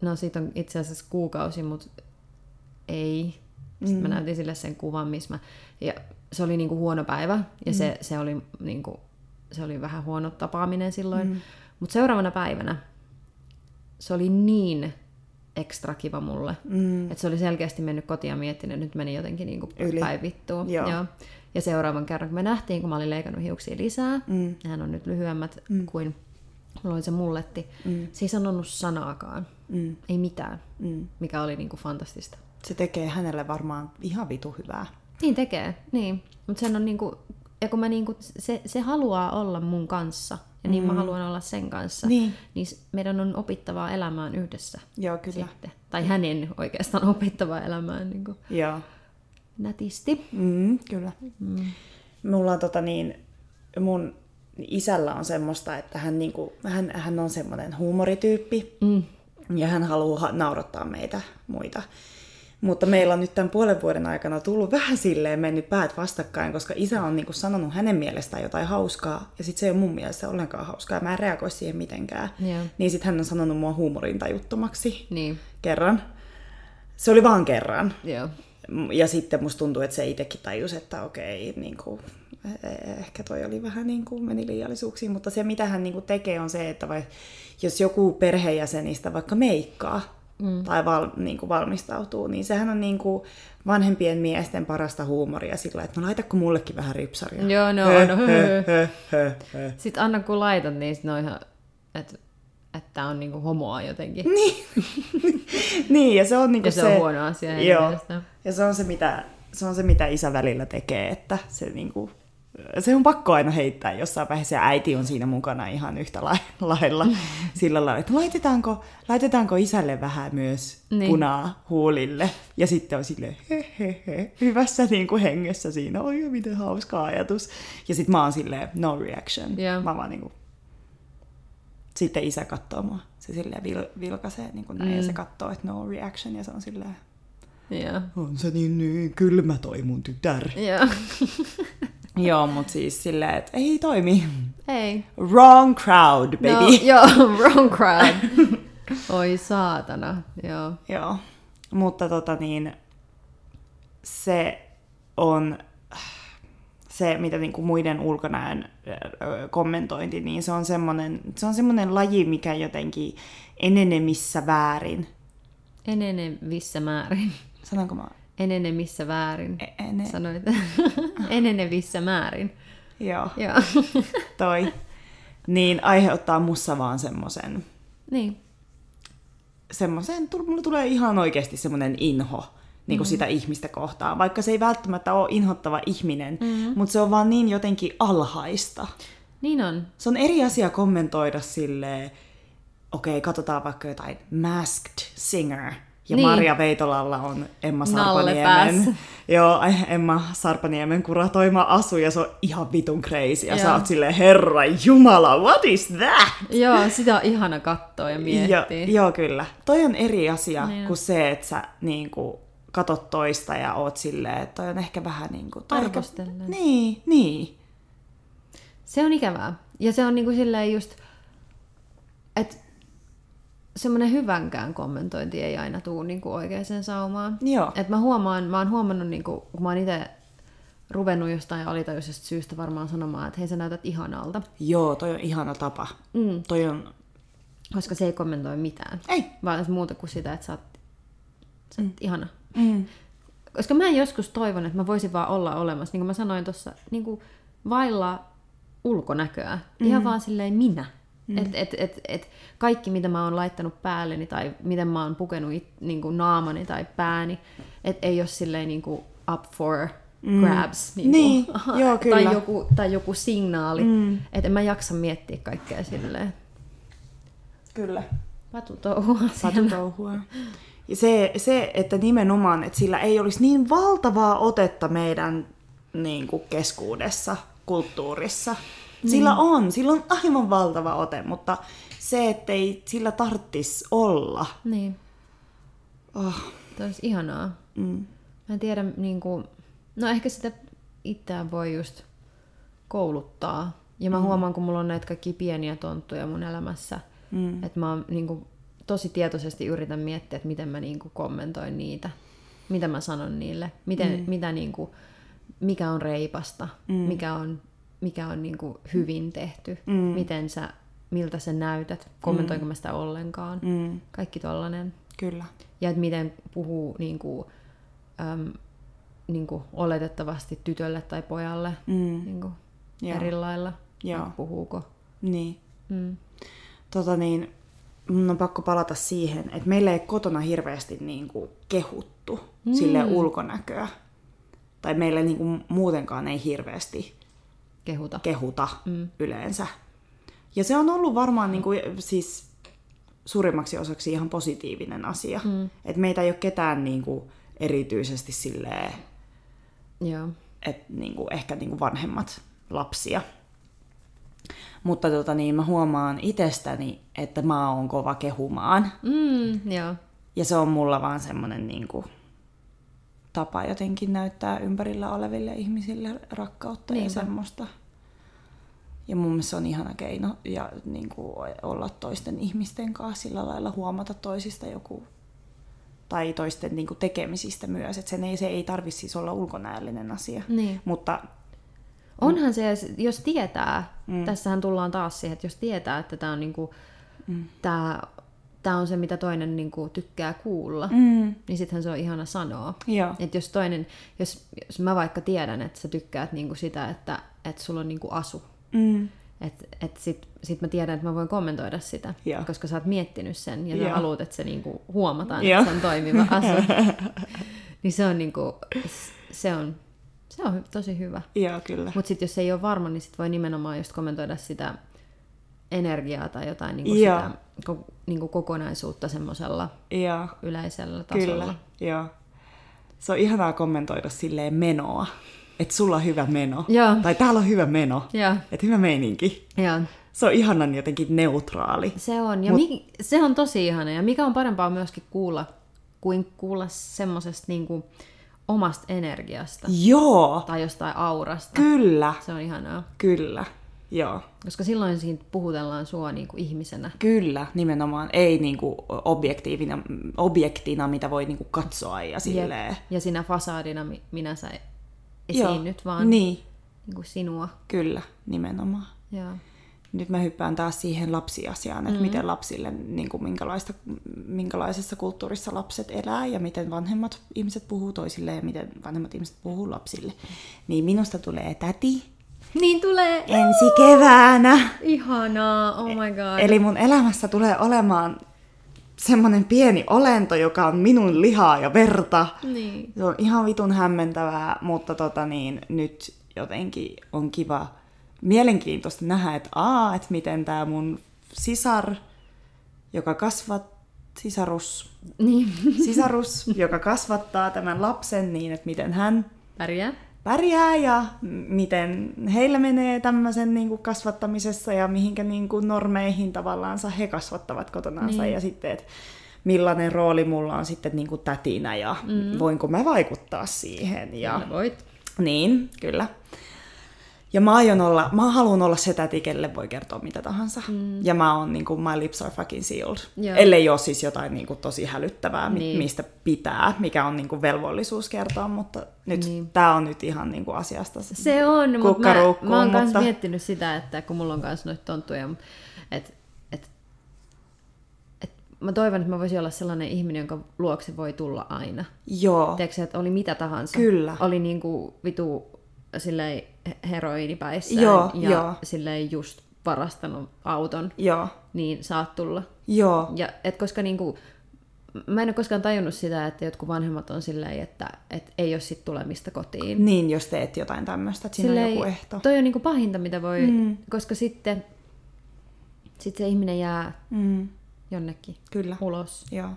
no siitä on itse asiassa kuukausi, mutta ei. Sitten mä näytin sille sen kuvan, missä mä... Ja se oli niinku huono päivä ja se oli niinku, se oli vähän huono tapaaminen silloin. Mutta seuraavana päivänä se oli niin... ekstra kiva mulle. Että se oli selkeästi mennyt kotiin ja miettinyt, että nyt meni jotenkin niin kuin päin vittuun. Joo. Ja seuraavan kerran, kun me nähtiin, kun mä olin leikannut hiuksia lisää, nehän on nyt lyhyemmät kuin mulla oli se mulletti, se ei sanonut sanaakaan. Ei mitään, mikä oli niin kuin fantastista. Se tekee hänelle varmaan ihan vitu hyvää. Niin tekee, niin. Mutta sen on niin kuin, ja kun mä niin kuin, se haluaa olla mun kanssa. Ja niin mä haluan olla sen kanssa. Niin meidän on opittavaa elämään yhdessä. Joo, kyllä. Sitten. Tai hänen oikeastaan opittavaa elämään niin kuin nätisti. Kyllä. Mulla on mun isällä on semmoista, että hän, niin kuin, hän on semmoinen huumorityyppi. Ja hän haluaa naurattaa meitä muita. Mutta meillä on nyt tämän 5 vuoden aikana tullut vähän silleen mennyt päät vastakkain, koska isä on niinku sanonut hänen mielestään jotain hauskaa, ja sitten se ei ole mun mielestä ollenkaan hauskaa, ja mä en reagoi siihen mitenkään. Yeah. Niin sitten hän on sanonut mua huumorintajuttomaksi kerran. Se oli vaan kerran. Yeah. Ja sitten musta tuntuu, että se itsekin tajusi, että okei, niinku, ehkä toi oli vähän niinku, meni liiallisuuksiin, mutta se mitä hän niinku tekee on se, että jos joku perheenjäsenistä vaikka meikkaa, tai valmistautuu, niin sehän on niin kuin vanhempien miesten parasta huumoria sillä, että no laitatko mullekin vähän ripsaria? Joo, Sitten anna kun laitat, niin sitten on ihan, että on niin kuin homoa jotenkin. Niin, ja se on niin kuin se on huono asia. Joo, ja se on se, mitä isä välillä tekee, että se niin kuin... Se on pakko aina heittää jossain vaiheessa, ja äiti on siinä mukana ihan yhtä lailla sillä lailla, että laitetaanko isälle vähän myös punaa huulille, ja sitten on silleen hyvässä niin kuin hengessä siinä, oi miten hauska ajatus, ja sitten mä oon silleen no reaction, mä vaan niin kuin... Sitten isä katsoo mua, se silleen vilkaisee niin kuin näin, ja se katsoo, että no reaction, ja se on silleen on se niin kylmä toi mun tytär. Joo, mutta siis silleen, että ei toimi. Ei. Wrong crowd, baby. No, joo, wrong crowd. Oi saatana, joo. Joo, mutta se on se, mitä niinku muiden ulkonäön kommentointi, niin se on semmoinen laji, mikä jotenkin enenevissä määrin. Sanonko mä? Enenevissä väärin, sanoit. Enenevissä määrin. Joo. Toi. Niin aiheuttaa mussa vaan semmoisen. Niin. semmoiseen, mulle tulee ihan oikeasti semmoinen inho niin kuin sitä ihmistä kohtaan, vaikka se ei välttämättä ole inhottava ihminen, mutta se on vaan niin jotenkin alhaista. Niin on. Se on eri asia kommentoida silleen, okei, katsotaan vaikka jotain Masked Singer. Ja niin. Marja Veitolalla on Emma Sarpaniemen kuratoima asu, ja se on ihan vitun crazy. Ja sä oot silleen, herra jumala, what is that? Joo, sitä on ihana katsoa ja miettiä. Joo, kyllä. Toi on eri asia niin kuin se, että sä niinku katot toista ja oot silleen, että toi on ehkä vähän niinku... Arvostellen. Niin. Se on ikävää. Ja se on niinku silleen just... Että semmoinen hyvänkään kommentointi ei aina tule niinku oikeaan saumaan. Joo. Et mä oon huomannut, niinku, kun mä oon itse ruvennut jostain alitajuisesta syystä varmaan sanomaan, että hei, sä näytät ihanalta. Joo, toi on ihana tapa. Toi on... Koska se ei kommentoi mitään. Ei. Vaan muuta kuin sitä, että sä oot ihana. Koska mä joskus toivon, että mä voisin vaan olla olemassa, niin kuin mä sanoin tuossa, niinku vailla ulkonäköä. Ihan vaan silleen minä. Et kaikki, mitä mä oon laittanut päälleni tai miten mä oon pukenut niinku naamani tai pääni, et ei ole silleen niinku up for grabs. Niinku. Niin, joo, kyllä. Tai joku signaali. Et en mä jaksa miettiä kaikkea silleen. Kyllä. Patutouhua. Se, että nimenomaan, että sillä ei olisi niin valtavaa otetta meidän niinku keskuudessa, kulttuurissa. Sillä on aivan valtava ote, mutta se, ettei sillä tarttis olla. Niin. Tämä olisi ihanaa. Mä en tiedä, niinku, no ehkä sitä itseään voi just kouluttaa. Ja mä huomaan, kun mulla on näitä kaikkia pieniä tonttuja mun elämässä, että mä niinku, tosi tietoisesti yritän miettiä, että miten mä niinku, kommentoin niitä, mitä mä sanon niille, mikä on reipasta, mikä on niinku hyvin tehty, miltä sä näytät, kommentoinko mä sitä ollenkaan, kaikki tollanen. Kyllä. Ja että miten puhuu niinku oletettavasti tytölle tai pojalle niinku eri lailla, puhuuko. Niin. Mun on pakko palata siihen, että meillä ei kotona hirveästi niinku kehuttu sille ulkonäköä. Tai meillä niinku muutenkaan ei hirveästi kehuta yleensä. Ja se on ollut varmaan niin kuin, siis suurimmaksi osaksi ihan positiivinen asia. Että meitä ei ole ketään niin kuin, erityisesti silleen, että niin kuin, ehkä niin kuin vanhemmat lapsia. Mutta mä huomaan itsestäni, että mä oon kova kehumaan. Ja se on mulla vaan semmoinen... Niin kuin, tapa jotenkin näyttää ympärillä oleville ihmisille rakkautta. Niinpä. Ja semmoista. Ja mun mielestä se on ihana keino ja niin kuin, olla toisten ihmisten kanssa sillä lailla, huomata toisista joku tai toisten niin kuin, tekemisistä myös. Et se ei tarvitse siis olla ulkonäöllinen asia. Niin. Mutta, onhan se, jos tietää, tässähän tullaan taas siihen, että jos tietää, että tämä on, niin kuin, tämä on se, mitä toinen niinku tykkää kuulla, niin sittenhän se on ihana sanoa. Että jos toinen, jos mä vaikka tiedän, että sä tykkäät niinku sitä, että sulla on niinku asu, että sit mä tiedän, että mä voin kommentoida sitä, koska sä oot miettinyt sen ja sä haluat, että se niinku huomataan, että se on toimiva asu. Niin se on niinku, se on tosi hyvä. Joo, kyllä. Mut sit jos ei ole varma, niin sit voi nimenomaan just kommentoida sitä energiaa tai jotain niinku sitä niinku kokonaisuutta semmoisella yleisellä tasolla. Kyllä, joo. Se on ihanaa kommentoida silleen menoa, että sulla on hyvä meno, tai täällä on hyvä meno, että hyvä meininki. Joo. Se on ihanan jotenkin neutraali. Se on, ja se on tosi ihana, ja mikä on parempaa myöskin kuulla, kuin kuulla semmosesta niinku omasta energiasta. Joo! Tai jostain aurasta. Kyllä! Se on ihanaa. Kyllä. Joo. Koska silloin siitä puhutellaan sua niinku ihmisenä. Kyllä, nimenomaan. Ei niinku objektina, mitä voi niinku katsoa ja silleen. Ja sinä fasaadina, minä sä esiinnyt, vaan niinku sinua. Kyllä, nimenomaan. Joo. Nyt mä hyppään taas siihen lapsiasiaan, että miten lapsille, niinku minkälaisessa kulttuurissa lapset elää ja miten vanhemmat ihmiset puhuu toisille ja miten vanhemmat ihmiset puhuu lapsille. Niin minusta tulee täti. Niin tulee ensi keväänä. Ihanaa, oh my god. Eli mun elämässä tulee olemaan semmoinen pieni olento, joka on minun lihaa ja verta. Niin. Se on ihan vitun hämmentävää, mutta nyt jotenkin on kiva, mielenkiintoista nähdä, että miten tämä mun sisar, joka sisarus, joka kasvattaa tämän lapsen niin, että miten hän pärjää ja miten heillä menee tämmöisen niin kuin kasvattamisessa ja mihinkä niin kuin normeihin tavallaansa he kasvattavat kotonaansa niin. Ja sitten, että millainen rooli mulla on sitten niin kuin tätinä ja voinko mä vaikuttaa siihen. Ja... Kyllä voit. Niin, kyllä. Ja mä haluan olla se täti, kelle voi kertoa mitä tahansa. Mm. Ja mä oon niinku, my lips are fucking sealed. Joo. Ellei ole siis jotain niinku tosi hälyttävää, niin. Mistä pitää, mikä on niinku velvollisuus kertoa, mutta nyt tää on nyt ihan niinku asiasta se on, mutta mä oon kans miettinyt sitä, että kun mulla on kans noita tonttuja, mä toivon, että mä voisin olla sellainen ihminen, jonka luokse voi tulla aina. Joo. Tiedätkö, että oli mitä tahansa. Kyllä. Oli niinku vitu silleen heroiinipäissään ja silleen just varastanut auton, niin saat tulla. Joo. Ja et koska niinku, mä en ole koskaan tajunnut sitä, että jotkut vanhemmat on silleen, että et ei ole sit tulemista kotiin. Niin, jos teet jotain tämmöistä, että siinä on joku ehto. Toi on niinku pahinta, mitä voi, koska sitten se ihminen jää jonnekin ulos. Joo.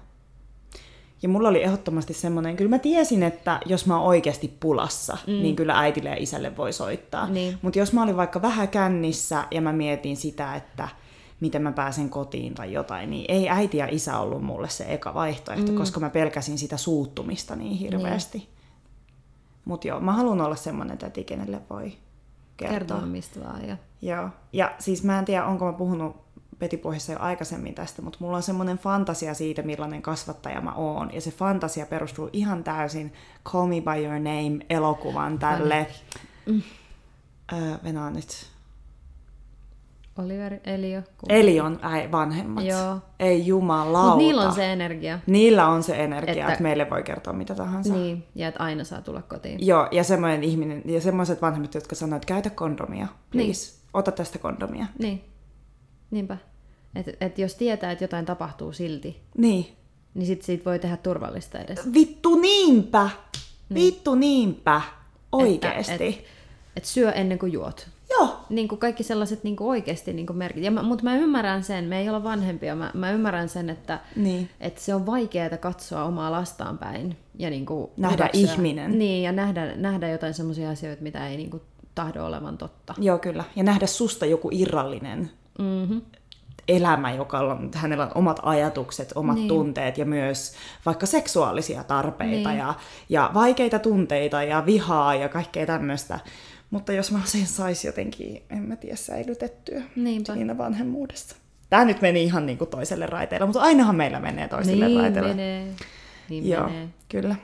Ja mulla oli ehdottomasti semmoinen, kyllä mä tiesin, että jos mä oon oikeasti pulassa, niin kyllä äitille ja isälle voi soittaa. Niin. Mutta jos mä olin vaikka vähän kännissä ja mä mietin sitä, että miten mä pääsen kotiin tai jotain, niin ei äiti ja isä ollut mulle se eka vaihtoehto, koska mä pelkäsin sitä suuttumista niin hirveästi. Niin. Mut joo, mä haluan olla semmoinen täti, kenelle voi kertoa. Mistä vaan, joo. Ja siis mä en tiedä, onko mä puhunut Petipohjassa jo aikaisemmin tästä, mutta mulla on semmoinen fantasia siitä, millainen kasvattaja mä oon. Ja se fantasia perustuu ihan täysin Call Me By Your Name-elokuvan tälle. Venää nyt. Oliver, Elio. Elion vanhemmat. Joo. Ei jumalauta. Mutta niillä on se energia. Niillä on se energia, että meille voi kertoa mitä tahansa. Niin, ja että aina saa tulla kotiin. Joo, ja semmoinen ihminen, ja semmoiset vanhemmat, jotka sanoo, että käytä kondomia, please. Niin. Ota tästä kondomia. Niin. Niinpä. Et jos tietää, että jotain tapahtuu silti, niin sit siitä voi tehdä turvallista edes. Vittu niinpä! Niin. Vittu niinpä! Oikeesti. Et syö ennen kuin juot. Joo. Niin kuin kaikki sellaiset niin kuin oikeasti niin kuin merkit. Mutta mä ymmärrän sen, me ei olla vanhempia, mä ymmärrän sen, että et se on vaikeaa katsoa omaa lastaan päin. Ja niin kuin nähdä ihminen. Niin, ja nähdä jotain semmoisia asioita, mitä ei niin kuin tahdo olevan totta. Joo, kyllä. Ja nähdä susta joku irrallinen. Elämä, hänellä on omat ajatukset, omat tunteet ja myös vaikka seksuaalisia tarpeita ja vaikeita tunteita ja vihaa ja kaikkea tämmöistä. Mutta jos mä sen saisi jotenkin, en mä tiedä, säilytettyä siinä vanhemmuudessa. Tää nyt meni ihan niinku toiselle raiteelle, mutta ainahan meillä menee toiselle raiteelle. Menee. Niin joo, menee. Kyllä.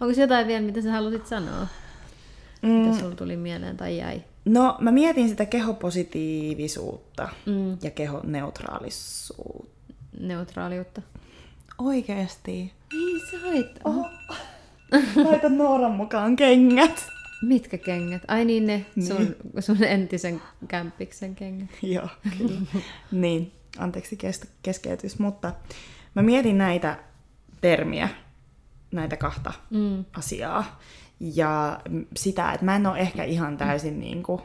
Onko jotain vielä, mitä sä halusit sanoa? Mitä sulla tuli mieleen tai jäi? No, mä mietin sitä kehopositiivisuutta ja kehoneutraalisuutta. Neutraaliutta. Oikeesti? Niin se haittaa. Laita Nooran mukaan kengät. Mitkä kengät? Ai niin ne, sun entisen kämpiksen kengät. Joo, kyllä. Niin, anteeksi keskeytys, mutta mä mietin näitä termiä. Näitä kahta asiaa. Ja sitä, että mä en ole ehkä ihan täysin niinku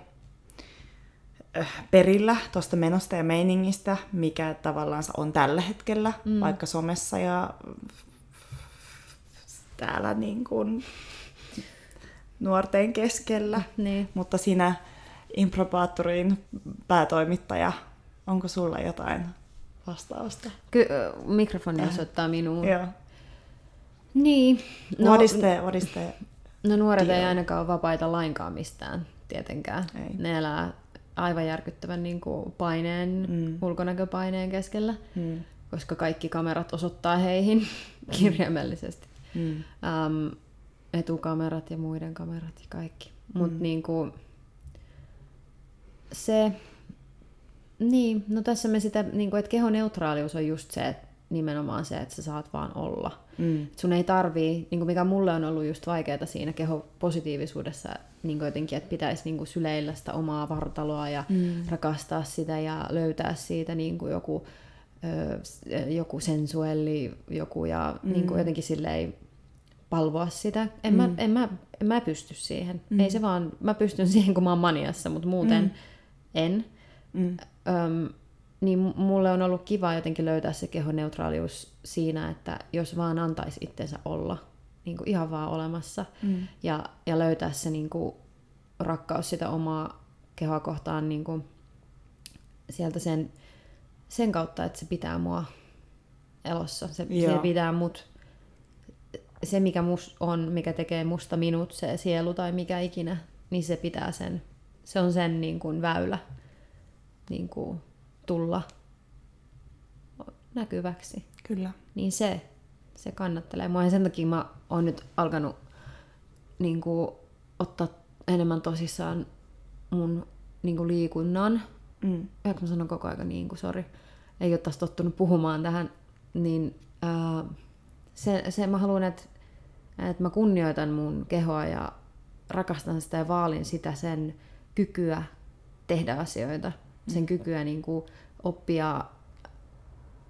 perillä tuosta menosta ja meiningistä, mikä tavallaan on tällä hetkellä, vaikka somessa ja täällä niinku nuorten keskellä. Niin. Mutta sinä Improbatorin päätoimittaja, onko sulla jotain vastausta? Mikrofoni osoittaa minuun. Joo. Niin. No, what is the no nuoret deal? Ei ainakaan ole vapaita lainkaan mistään, tietenkään. Ei. Ne elää aivan järkyttävän niin kuin paineen, ulkonäköpaineen keskellä, koska kaikki kamerat osoittaa heihin kirjaimellisesti. Etukamerat ja muiden kamerat ja kaikki. Mut niin kuin se, niin, no tässä me sitä, niin kuin, että kehoneutraalius on just se, että nimenomaan se, että sä saat vaan olla. Et sun ei tarvii, niin mikä mulle on ollut just vaikeaa siinä kehopositiivisuudessa, niin jotenkin, että pitäisi niin syleillä sitä omaa vartaloa ja rakastaa sitä ja löytää siitä niin joku sensuelli, joku ja niin jotenkin silleen palvoa sitä. En mä pysty siihen. Ei se vaan, mä pystyn siihen, kun mä oon maniassa, mutta muuten en. Niin mulle on ollut kiva jotenkin löytää se kehoneutraalius siinä, että jos vaan antaisi itsensä olla niin kuin ihan vaan olemassa ja löytää se niin kuin rakkaus sitä omaa kehoa kohtaan niin kuin sieltä sen kautta, että se pitää mua elossa. Se pitää mut, se mikä mus on, mikä tekee musta minut, se sielu tai mikä ikinä, niin se pitää sen. Se on sen niin kuin väylä niin kuin tulla näkyväksi. Kyllä. Niin se kannattelee mua. Ja sen takia mä oon nyt alkanut niin kuin ottaa enemmän tosissaan mun niin kuin liikunnan. Ehkä mä sanon koko ajan niin kuin, sori. Ei ole taas tottunut puhumaan tähän. Niin mä haluan, että mä kunnioitan mun kehoa ja rakastan sitä ja vaalin sitä, sen kykyä tehdä asioita. Sen kykyä niin kuin oppia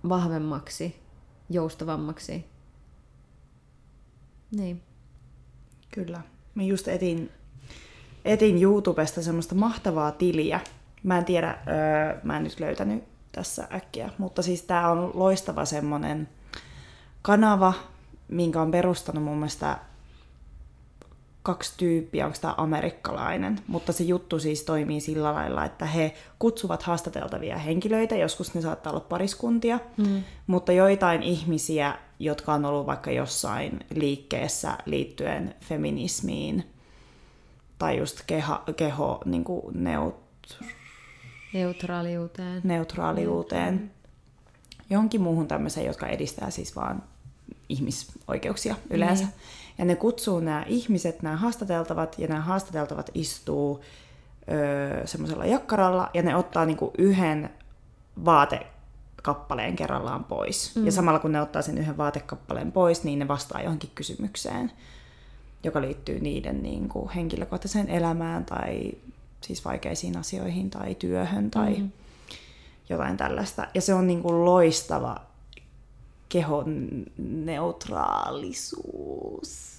vahvemmaksi, joustavammaksi. Niin. Kyllä. Mä just etin YouTubesta semmoista mahtavaa tiliä. Mä en tiedä, mä en nyt löytänyt tässä äkkiä, mutta siis tää on loistava semmonen kanava, minkä on perustanut mun mielestä 2 tyyppiä, onko tämä amerikkalainen, mutta se juttu siis toimii sillä lailla, että he kutsuvat haastateltavia henkilöitä, joskus ne saattaa olla pariskuntia, mutta joitain ihmisiä, jotka on ollut vaikka jossain liikkeessä liittyen feminismiin tai just keho niin kuin neutraaliuteen, jonkin muuhun tämmöiseen, jotka edistää siis vaan ihmisoikeuksia yleensä. Mm. Ja ne kutsuu nämä ihmiset, nämä haastateltavat, ja nämä haastateltavat istuu semmoisella jakkaralla, ja ne ottaa niinku yhden vaatekappaleen kerrallaan pois. Ja samalla kun ne ottaa sen yhden vaatekappaleen pois, niin ne vastaa johonkin kysymykseen, joka liittyy niiden niinku henkilökohtaiseen elämään, tai siis vaikeisiin asioihin, tai työhön, tai jotain tällaista. Ja se on niinku loistava kehon neutraalisuus.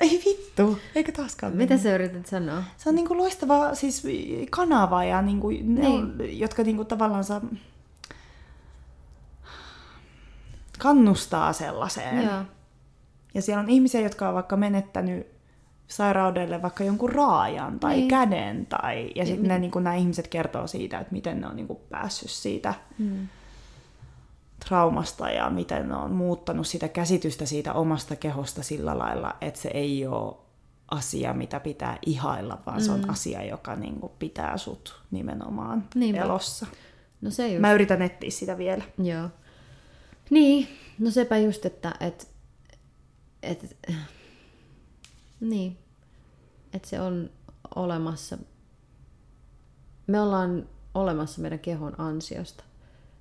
Ei vittu, eikö taaskaan mennä. Mitä sä yrität sanoa? Se on niinku loistava siis kanava, ja niinku ne on, jotka niinku tavallaan kannustaa sellaiseen. Joo. Ja siellä on ihmisiä, jotka on vaikka menettänyt sairaudelle vaikka jonkun raajan tai käden. Tai, ja sitten niinku, nämä ihmiset kertoo siitä, että miten ne on niinku päässyt siitä traumasta ja miten on muuttanut sitä käsitystä siitä omasta kehosta sillä lailla, että se ei ole asia, mitä pitää ihailla, vaan se on asia, joka niinku pitää sut nimenomaan elossa. No se just. Mä yritän etsiä sitä vielä. Joo. Niin, no sepä just, että niin, että se on olemassa. Me ollaan olemassa meidän kehon ansiosta.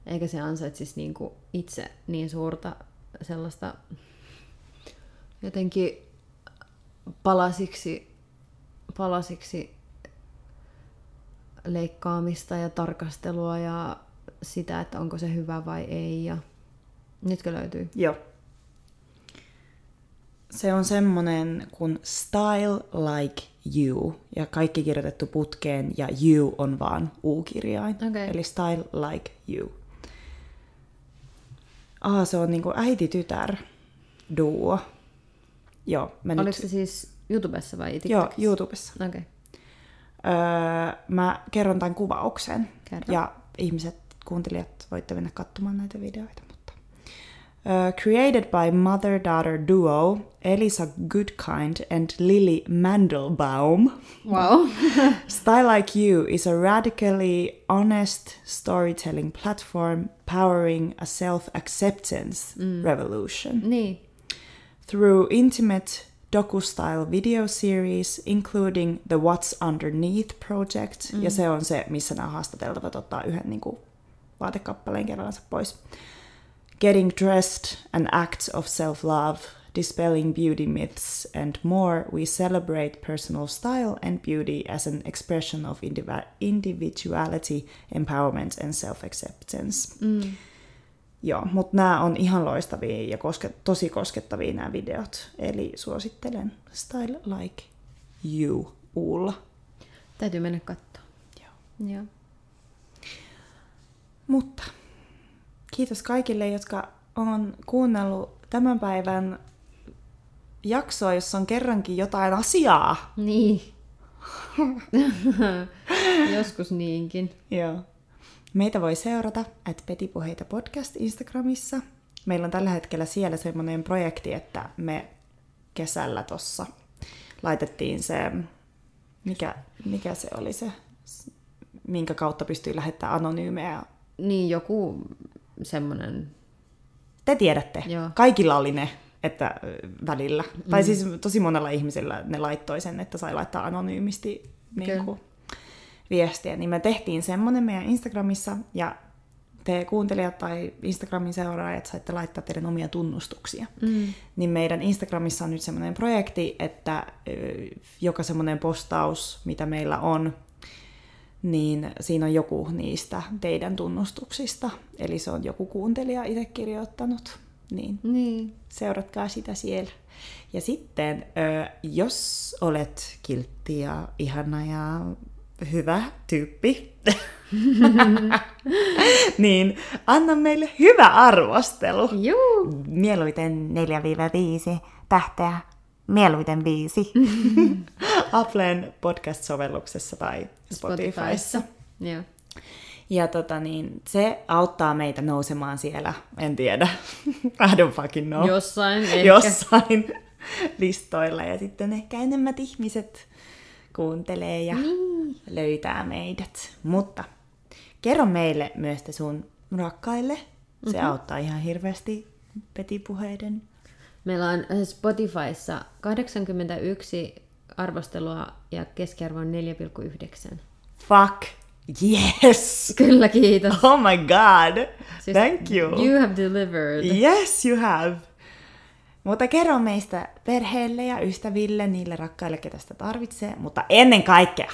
Eikä se ansaitsisi niin kuin itse niin suurta sellaista jotenkin palasiksi leikkaamista ja tarkastelua ja sitä, että onko se hyvä vai ei. Ja nytkö löytyy? Joo. Se on semmonen kuin Style Like You, ja kaikki kirjoitettu putkeen, ja You on vaan U-kirjain. Okay. Eli Style Like You. Se on niinku äiti-tytär-duo. Joo, oliko se siis YouTubessa vai TikTokissa? Joo, YouTubessa. Okay. Mä kerron tämän kuvauksen. Kerron. Ja ihmiset, kuuntelijat, voitte mennä katsomaan näitä videoita. Mutta. Created by mother-daughter duo Elisa Goodkind and Lily Mandelbaum. Wow. Style Like You is a radically honest storytelling platform powering a self-acceptance revolution. Niin. Through intimate docu-style video series, including the What's Underneath project, ja se on se, missä nämä haastateltavat ottaa yhden niin kuin, vaatekappaleen kerrallaan pois. Getting Dressed, and Acts of Self-Love, Dispelling Beauty Myths, and more, we celebrate personal style and beauty as an expression of individuality, empowerment and self-acceptance. Mm. Joo, mutta nämä on ihan loistavia ja tosi koskettavia nämä videot. Eli suosittelen Style Like You Ulla. Täytyy mennä katsomaan. Joo. Joo. Mutta kiitos kaikille, jotka on kuunnellut tämän päivän jaksoa, jossa on kerrankin jotain asiaa. Niin. Joskus niinkin. Joo. Meitä voi seurata @petipuheita podcast Instagramissa. Meillä on tällä hetkellä siellä semmoinen projekti, että me kesällä tossa laitettiin se, mikä se oli se, minkä kautta pystyy lähettämään anonyymeja. Niin, joku semmoinen. Te tiedätte. Joo. Kaikilla oli ne, että välillä. Mm. Tai siis tosi monella ihmisellä ne laittoi sen, että sai laittaa anonyymisti niinku viestiä, niin me tehtiin semmoinen meidän Instagramissa, ja te kuuntelijat tai Instagramin seuraajat saitte laittaa teidän omia tunnustuksia. Mm. Niin meidän Instagramissa on nyt semmoinen projekti, että joka semmoinen postaus, mitä meillä on, niin siinä on joku niistä teidän tunnustuksista. Eli se on joku kuuntelija itse kirjoittanut. Niin. Seuratkaa sitä siellä. Ja sitten, jos olet kiltti ja ihana ja hyvä tyyppi, niin anna meille hyvä arvostelu. Juu. Mieluiten 4-5 tähteä. Mieluiten 5. Applen podcast-sovelluksessa tai Spotifyssa. Yeah. Ja se auttaa meitä nousemaan siellä, en tiedä, I don't fucking know. Jossain listoilla. Ja sitten ehkä enemmän ihmiset kuuntelee ja löytää meidät. Mutta kerro meille myös te sun rakkaille. Se auttaa ihan hirveästi petipuheiden. Meillä on Spotifyssa 81 arvostelua ja keskiarvo on 4,9. Fuck yes! Kyllä, kiitos. Oh my god! Siis thank you. You have delivered. Yes, you have. Mutta kerro meistä perheelle ja ystäville, niille rakkaille, ketä sitä tarvitsee, mutta ennen kaikkea,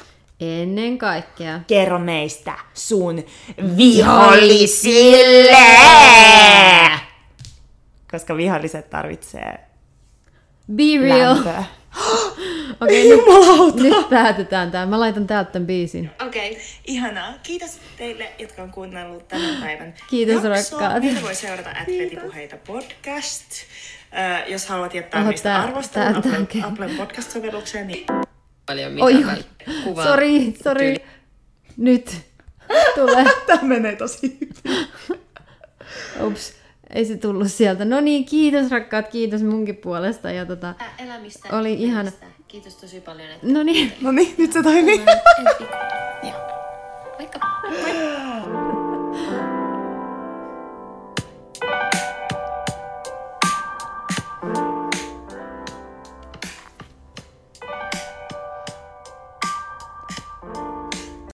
kerro meistä sun vihollisille! Koska viholliset tarvitsee be real! Lämpöä. Okei, nyt päätetään tää. Mä laitan täältä tämän biisin. Okei, ihanaa. Kiitos teille, jotka on kuunnellut tämän päivän. Kiitos, rakkaat. Meitä voi seurata @petipuheita podcast. Jos haluat jättää meistä arvostelun Applen podcast-sovellukseen, niin paljon mitään kuvaa. Sori. Nyt tulee. Tää menee tosi hyvin. Ups. Ei se tullut sieltä. No niin, kiitos rakkaat, kiitos munkin puolesta. Ja elämistä. Oli ihana. Kiitos tosi paljon. No niin, nyt se toimii. Moikka.